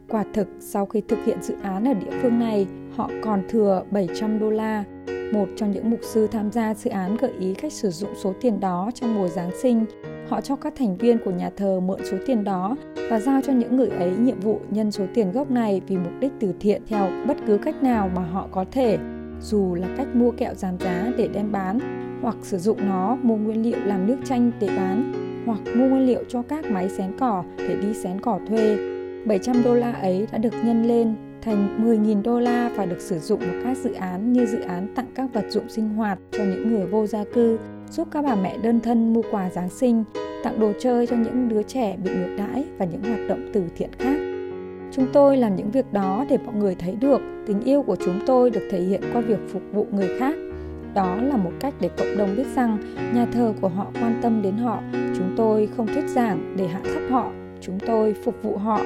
Quả thực, sau khi thực hiện dự án ở địa phương này, họ còn thừa bảy trăm đô la. Một trong những mục sư tham gia dự án gợi ý cách sử dụng số tiền đó trong mùa Giáng sinh. Họ cho các thành viên của nhà thờ mượn số tiền đó và giao cho những người ấy nhiệm vụ nhân số tiền gốc này vì mục đích từ thiện theo bất cứ cách nào mà họ có thể, dù là cách mua kẹo giảm giá để đem bán, hoặc sử dụng nó mua nguyên liệu làm nước chanh để bán, hoặc mua nguyên liệu cho các máy xén cỏ để đi xén cỏ thuê. bảy trăm đô la ấy đã được nhân lên thành mười nghìn đô la và được sử dụng vào các dự án như dự án tặng các vật dụng sinh hoạt cho những người vô gia cư, giúp các bà mẹ đơn thân mua quà Giáng sinh, tặng đồ chơi cho những đứa trẻ bị ngược đãi và những hoạt động từ thiện khác. Chúng tôi làm những việc đó để mọi người thấy được tình yêu của chúng tôi được thể hiện qua việc phục vụ người khác. Đó là một cách để cộng đồng biết rằng nhà thờ của họ quan tâm đến họ. Chúng tôi không thuyết giảng để hạ thấp họ, chúng tôi phục vụ họ,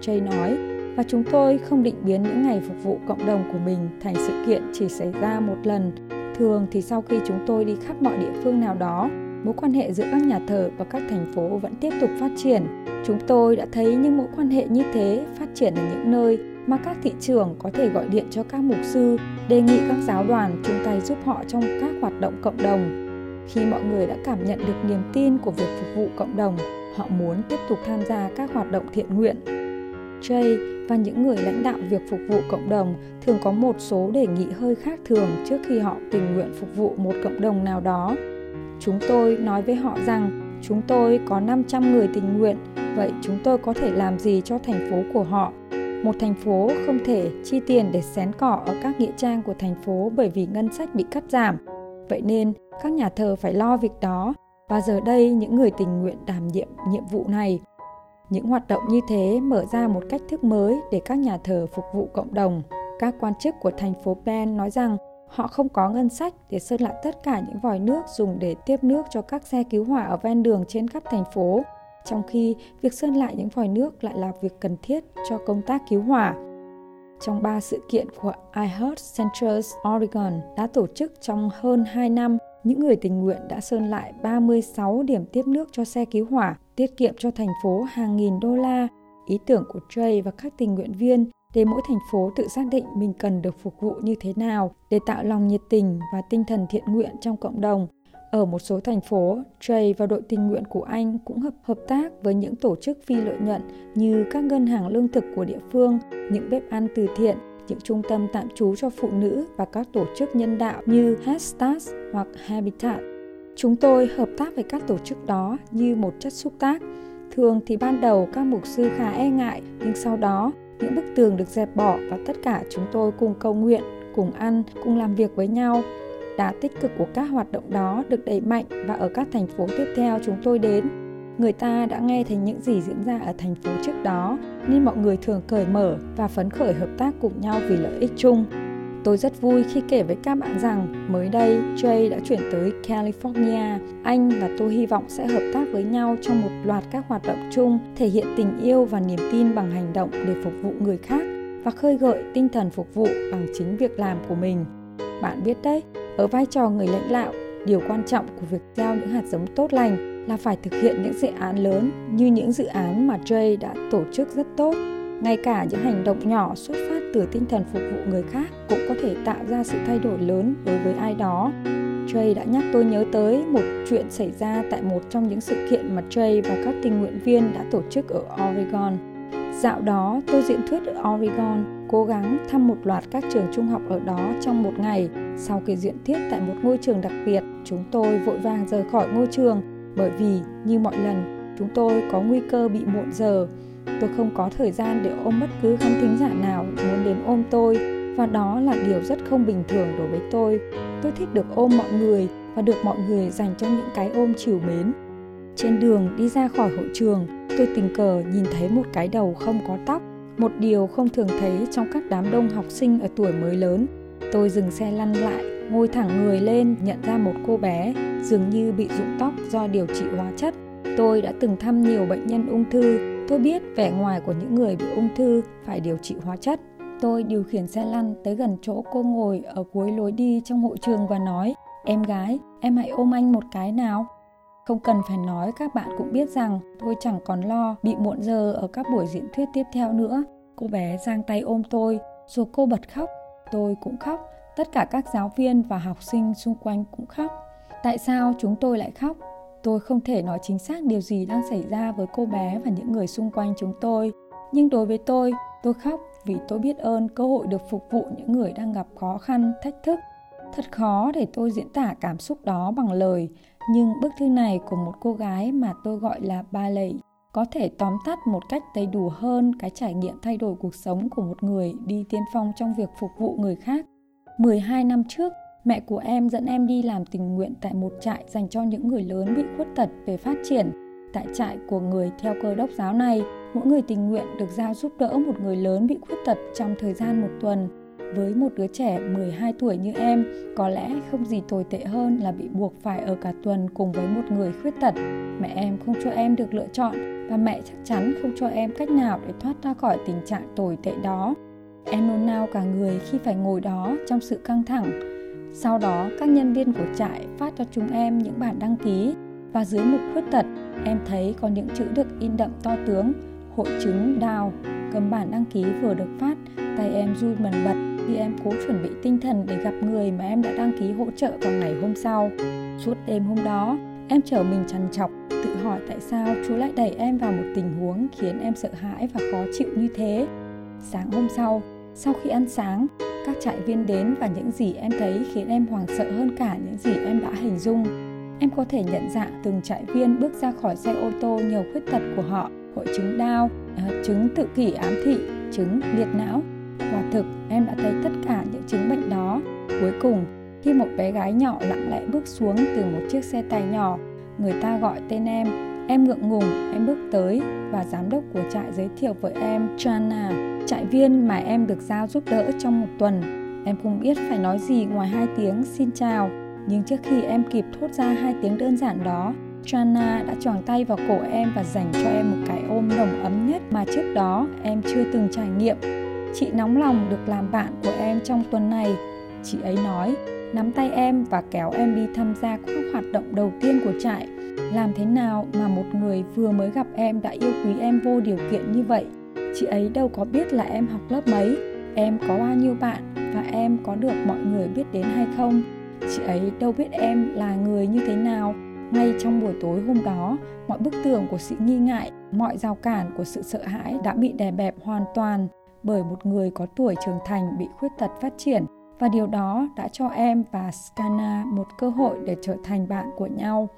Jay nói, và chúng tôi không định biến những ngày phục vụ cộng đồng của mình thành sự kiện chỉ xảy ra một lần. Thường thì sau khi chúng tôi đi khắp mọi địa phương nào đó, mối quan hệ giữa các nhà thờ và các thành phố vẫn tiếp tục phát triển. Chúng tôi đã thấy những mối quan hệ như thế phát triển ở những nơi mà các thị trưởng có thể gọi điện cho các mục sư, đề nghị các giáo đoàn chung tay giúp họ trong các hoạt động cộng đồng. Khi mọi người đã cảm nhận được niềm tin của việc phục vụ cộng đồng, họ muốn tiếp tục tham gia các hoạt động thiện nguyện. Jay và những người lãnh đạo việc phục vụ cộng đồng thường có một số đề nghị hơi khác thường trước khi họ tình nguyện phục vụ một cộng đồng nào đó. Chúng tôi nói với họ rằng chúng tôi có năm trăm người tình nguyện, vậy chúng tôi có thể làm gì cho thành phố của họ? Một thành phố không thể chi tiền để xén cỏ ở các nghĩa trang của thành phố bởi vì ngân sách bị cắt giảm. Vậy nên các nhà thờ phải lo việc đó và giờ đây những người tình nguyện đảm nhiệm nhiệm vụ này. Những hoạt động như thế mở ra một cách thức mới để các nhà thờ phục vụ cộng đồng. Các quan chức của thành phố Bend nói rằng họ không có ngân sách để sơn lại tất cả những vòi nước dùng để tiếp nước cho các xe cứu hỏa ở ven đường trên khắp thành phố, trong khi việc sơn lại những vòi nước lại là việc cần thiết cho công tác cứu hỏa. Trong ba sự kiện của I Heart Central Oregon đã tổ chức trong hơn hai năm, những người tình nguyện đã sơn lại ba mươi sáu điểm tiếp nước cho xe cứu hỏa, tiết kiệm cho thành phố hàng nghìn đô la. Ý tưởng của Jay và các tình nguyện viên để mỗi thành phố tự xác định mình cần được phục vụ như thế nào để tạo lòng nhiệt tình và tinh thần thiện nguyện trong cộng đồng. Ở một số thành phố, Jay và đội tình nguyện của anh cũng hợp, hợp tác với những tổ chức phi lợi nhuận như các ngân hàng lương thực của địa phương, những bếp ăn từ thiện, những trung tâm tạm trú cho phụ nữ và các tổ chức nhân đạo như Hashtag hoặc Habitat. Chúng tôi hợp tác với các tổ chức đó như một chất xúc tác. Thường thì ban đầu các mục sư khá e ngại, nhưng sau đó những bức tường được dẹp bỏ và tất cả chúng tôi cùng cầu nguyện, cùng ăn, cùng làm việc với nhau. Đá tích cực của các hoạt động đó được đẩy mạnh và ở các thành phố tiếp theo chúng tôi đến, người ta đã nghe thấy những gì diễn ra ở thành phố trước đó, nên mọi người thường cởi mở và phấn khởi hợp tác cùng nhau vì lợi ích chung. Tôi rất vui khi kể với các bạn rằng mới đây Jay đã chuyển tới California. Anh và tôi hy vọng sẽ hợp tác với nhau trong một loạt các hoạt động chung, thể hiện tình yêu và niềm tin bằng hành động để phục vụ người khác và khơi gợi tinh thần phục vụ bằng chính việc làm của mình. Bạn biết đấy, ở vai trò người lãnh đạo, điều quan trọng của việc gieo những hạt giống tốt lành là phải thực hiện những dự án lớn như những dự án mà Jay đã tổ chức rất tốt. Ngay cả những hành động nhỏ xuất phát từ tinh thần phục vụ người khác cũng có thể tạo ra sự thay đổi lớn đối với ai đó. Jay đã nhắc tôi nhớ tới một chuyện xảy ra tại một trong những sự kiện mà Jay và các tình nguyện viên đã tổ chức ở Oregon. Dạo đó, tôi diễn thuyết ở Oregon, cố gắng thăm một loạt các trường trung học ở đó trong một ngày. Sau khi diễn thuyết tại một ngôi trường đặc biệt, chúng tôi vội vàng rời khỏi ngôi trường bởi vì, như mọi lần, chúng tôi có nguy cơ bị muộn giờ. Tôi không có thời gian để ôm bất cứ khán thính giả nào muốn đến ôm tôi, và đó là điều rất không bình thường đối với tôi. Tôi thích được ôm mọi người và được mọi người dành cho những cái ôm trìu mến. Trên đường đi ra khỏi hội trường, tôi tình cờ nhìn thấy một cái đầu không có tóc, một điều không thường thấy trong các đám đông học sinh ở tuổi mới lớn. Tôi dừng xe lăn lại, ngồi thẳng người lên, nhận ra một cô bé dường như bị rụng tóc do điều trị hóa chất. Tôi đã từng thăm nhiều bệnh nhân ung thư. Tôi biết vẻ ngoài của những người bị ung thư phải điều trị hóa chất. Tôi điều khiển xe lăn tới gần chỗ cô ngồi ở cuối lối đi trong hội trường và nói: "Em gái, em hãy ôm anh một cái nào." Không cần phải nói, các bạn cũng biết rằng tôi chẳng còn lo bị muộn giờ ở các buổi diễn thuyết tiếp theo nữa. Cô bé giang tay ôm tôi, rồi cô bật khóc. Tôi cũng khóc Tất cả các giáo viên và học sinh xung quanh cũng khóc. Tại sao chúng tôi lại khóc? Tôi không thể nói chính xác điều gì đang xảy ra với cô bé và những người xung quanh chúng tôi. Nhưng đối với tôi, tôi khóc vì tôi biết ơn cơ hội được phục vụ những người đang gặp khó khăn, thách thức. Thật khó để tôi diễn tả cảm xúc đó bằng lời, nhưng bức thư này của một cô gái mà tôi gọi là Bailey có thể tóm tắt một cách đầy đủ hơn cái trải nghiệm thay đổi cuộc sống của một người đi tiên phong trong việc phục vụ người khác. mười hai năm trước, mẹ của em dẫn em đi làm tình nguyện tại một trại dành cho những người lớn bị khuyết tật về phát triển. Tại trại của người theo Cơ đốc giáo này, mỗi người tình nguyện được giao giúp đỡ một người lớn bị khuyết tật trong thời gian một tuần. Với một đứa trẻ mười hai tuổi như em, có lẽ không gì tồi tệ hơn là bị buộc phải ở cả tuần cùng với một người khuyết tật. Mẹ em không cho em được lựa chọn và mẹ chắc chắn không cho em cách nào để thoát ra khỏi tình trạng tồi tệ đó. Em nôn nao cả người khi phải ngồi đó trong sự căng thẳng. Sau đó, các nhân viên của trại phát cho chúng em những bản đăng ký và dưới mục khuyết tật, em thấy có những chữ được in đậm to tướng, hội chứng Down. Cầm bản đăng ký vừa được phát, tay em run bần bật khi em cố chuẩn bị tinh thần để gặp người mà em đã đăng ký hỗ trợ vào ngày hôm sau. Suốt đêm hôm đó, em trở mình trằn trọc, tự hỏi tại sao Chúa lại đẩy em vào một tình huống khiến em sợ hãi và khó chịu như thế. Sáng hôm sau, sau khi ăn sáng, các trại viên đến và những gì em thấy khiến em hoảng sợ hơn cả những gì em đã hình dung. Em có thể nhận dạng từng trại viên bước ra khỏi xe ô tô nhiều khuyết tật của họ, hội chứng Down, chứng tự kỷ ám thị, chứng liệt não. Quả thực, em đã thấy tất cả những chứng bệnh đó. Cuối cùng, khi một bé gái nhỏ lặng lẽ bước xuống từ một chiếc xe tải nhỏ, người ta gọi tên em. Em ngượng ngùng, em bước tới và giám đốc của trại giới thiệu với em Shana, trại viên mà em được giao giúp đỡ trong một tuần. Em không biết phải nói gì ngoài hai tiếng xin chào, nhưng trước khi em kịp thốt ra hai tiếng đơn giản đó, Shana đã choàng tay vào cổ em và dành cho em một cái ôm nồng ấm nhất mà trước đó em chưa từng trải nghiệm. Chị nóng lòng được làm bạn của em trong tuần này, chị ấy nói, nắm tay em và kéo em đi tham gia các hoạt động đầu tiên của trại. Làm thế nào mà một người vừa mới gặp em đã yêu quý em vô điều kiện như vậy? Chị ấy đâu có biết là em học lớp mấy, em có bao nhiêu bạn và em có được mọi người biết đến hay không. Chị ấy đâu biết em là người như thế nào. Ngay trong buổi tối hôm đó, mọi bức tường của sự nghi ngại, mọi rào cản của sự sợ hãi đã bị đè bẹp hoàn toàn bởi một người có tuổi trưởng thành bị khuyết tật phát triển, và điều đó đã cho em và Skana một cơ hội để trở thành bạn của nhau.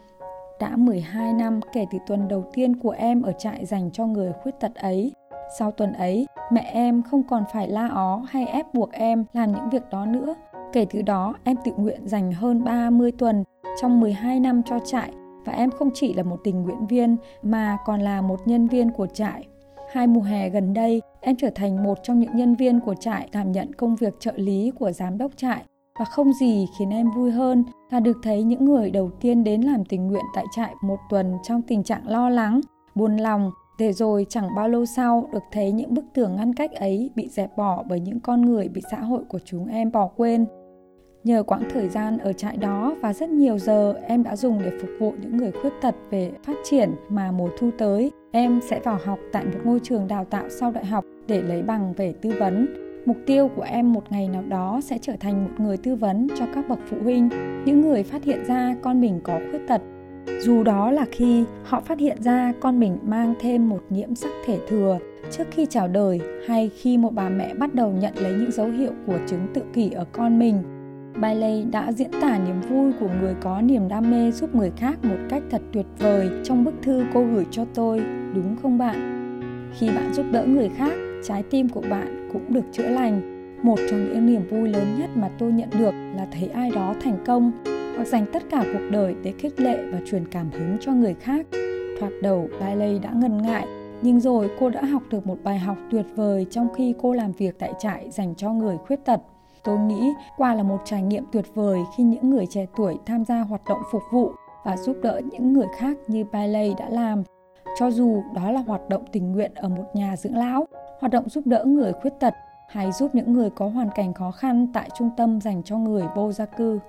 Đã mười hai năm kể từ tuần đầu tiên của em ở trại dành cho người khuyết tật ấy. Sau tuần ấy, mẹ em không còn phải la ó hay ép buộc em làm những việc đó nữa. Kể từ đó, em tự nguyện dành hơn ba mươi tuần trong mười hai năm cho trại, và em không chỉ là một tình nguyện viên mà còn là một nhân viên của trại. Hai mùa hè gần đây, em trở thành một trong những nhân viên của trại đảm nhận công việc trợ lý của giám đốc trại, và không gì khiến em vui hơn là được thấy những người đầu tiên đến làm tình nguyện tại trại một tuần trong tình trạng lo lắng, buồn lòng, để rồi chẳng bao lâu sau được thấy những bức tường ngăn cách ấy bị dẹp bỏ bởi những con người bị xã hội của chúng em bỏ quên. Nhờ quãng thời gian ở trại đó và rất nhiều giờ em đã dùng để phục vụ những người khuyết tật về phát triển mà mùa thu tới, em sẽ vào học tại một ngôi trường đào tạo sau đại học để lấy bằng về tư vấn. Mục tiêu của em một ngày nào đó sẽ trở thành một người tư vấn cho các bậc phụ huynh, những người phát hiện ra con mình có khuyết tật. Dù đó là khi họ phát hiện ra con mình mang thêm một nhiễm sắc thể thừa trước khi chào đời, hay khi một bà mẹ bắt đầu nhận lấy những dấu hiệu của chứng tự kỷ ở con mình. Bailey đã diễn tả niềm vui của người có niềm đam mê giúp người khác một cách thật tuyệt vời trong bức thư cô gửi cho tôi, đúng không bạn? Khi bạn giúp đỡ người khác, trái tim của bạn cũng được chữa lành. Một trong những niềm vui lớn nhất mà tôi nhận được là thấy ai đó thành công, hoặc dành tất cả cuộc đời để khích lệ và truyền cảm hứng cho người khác. Thoạt đầu, Bailey đã ngần ngại, nhưng rồi cô đã học được một bài học tuyệt vời trong khi cô làm việc tại trại dành cho người khuyết tật. Tôi nghĩ quả là một trải nghiệm tuyệt vời khi những người trẻ tuổi tham gia hoạt động phục vụ và giúp đỡ những người khác như Bailey đã làm. Cho dù đó là hoạt động tình nguyện ở một nhà dưỡng lão, hoạt động giúp đỡ người khuyết tật, hay giúp những người có hoàn cảnh khó khăn tại trung tâm dành cho người vô gia cư.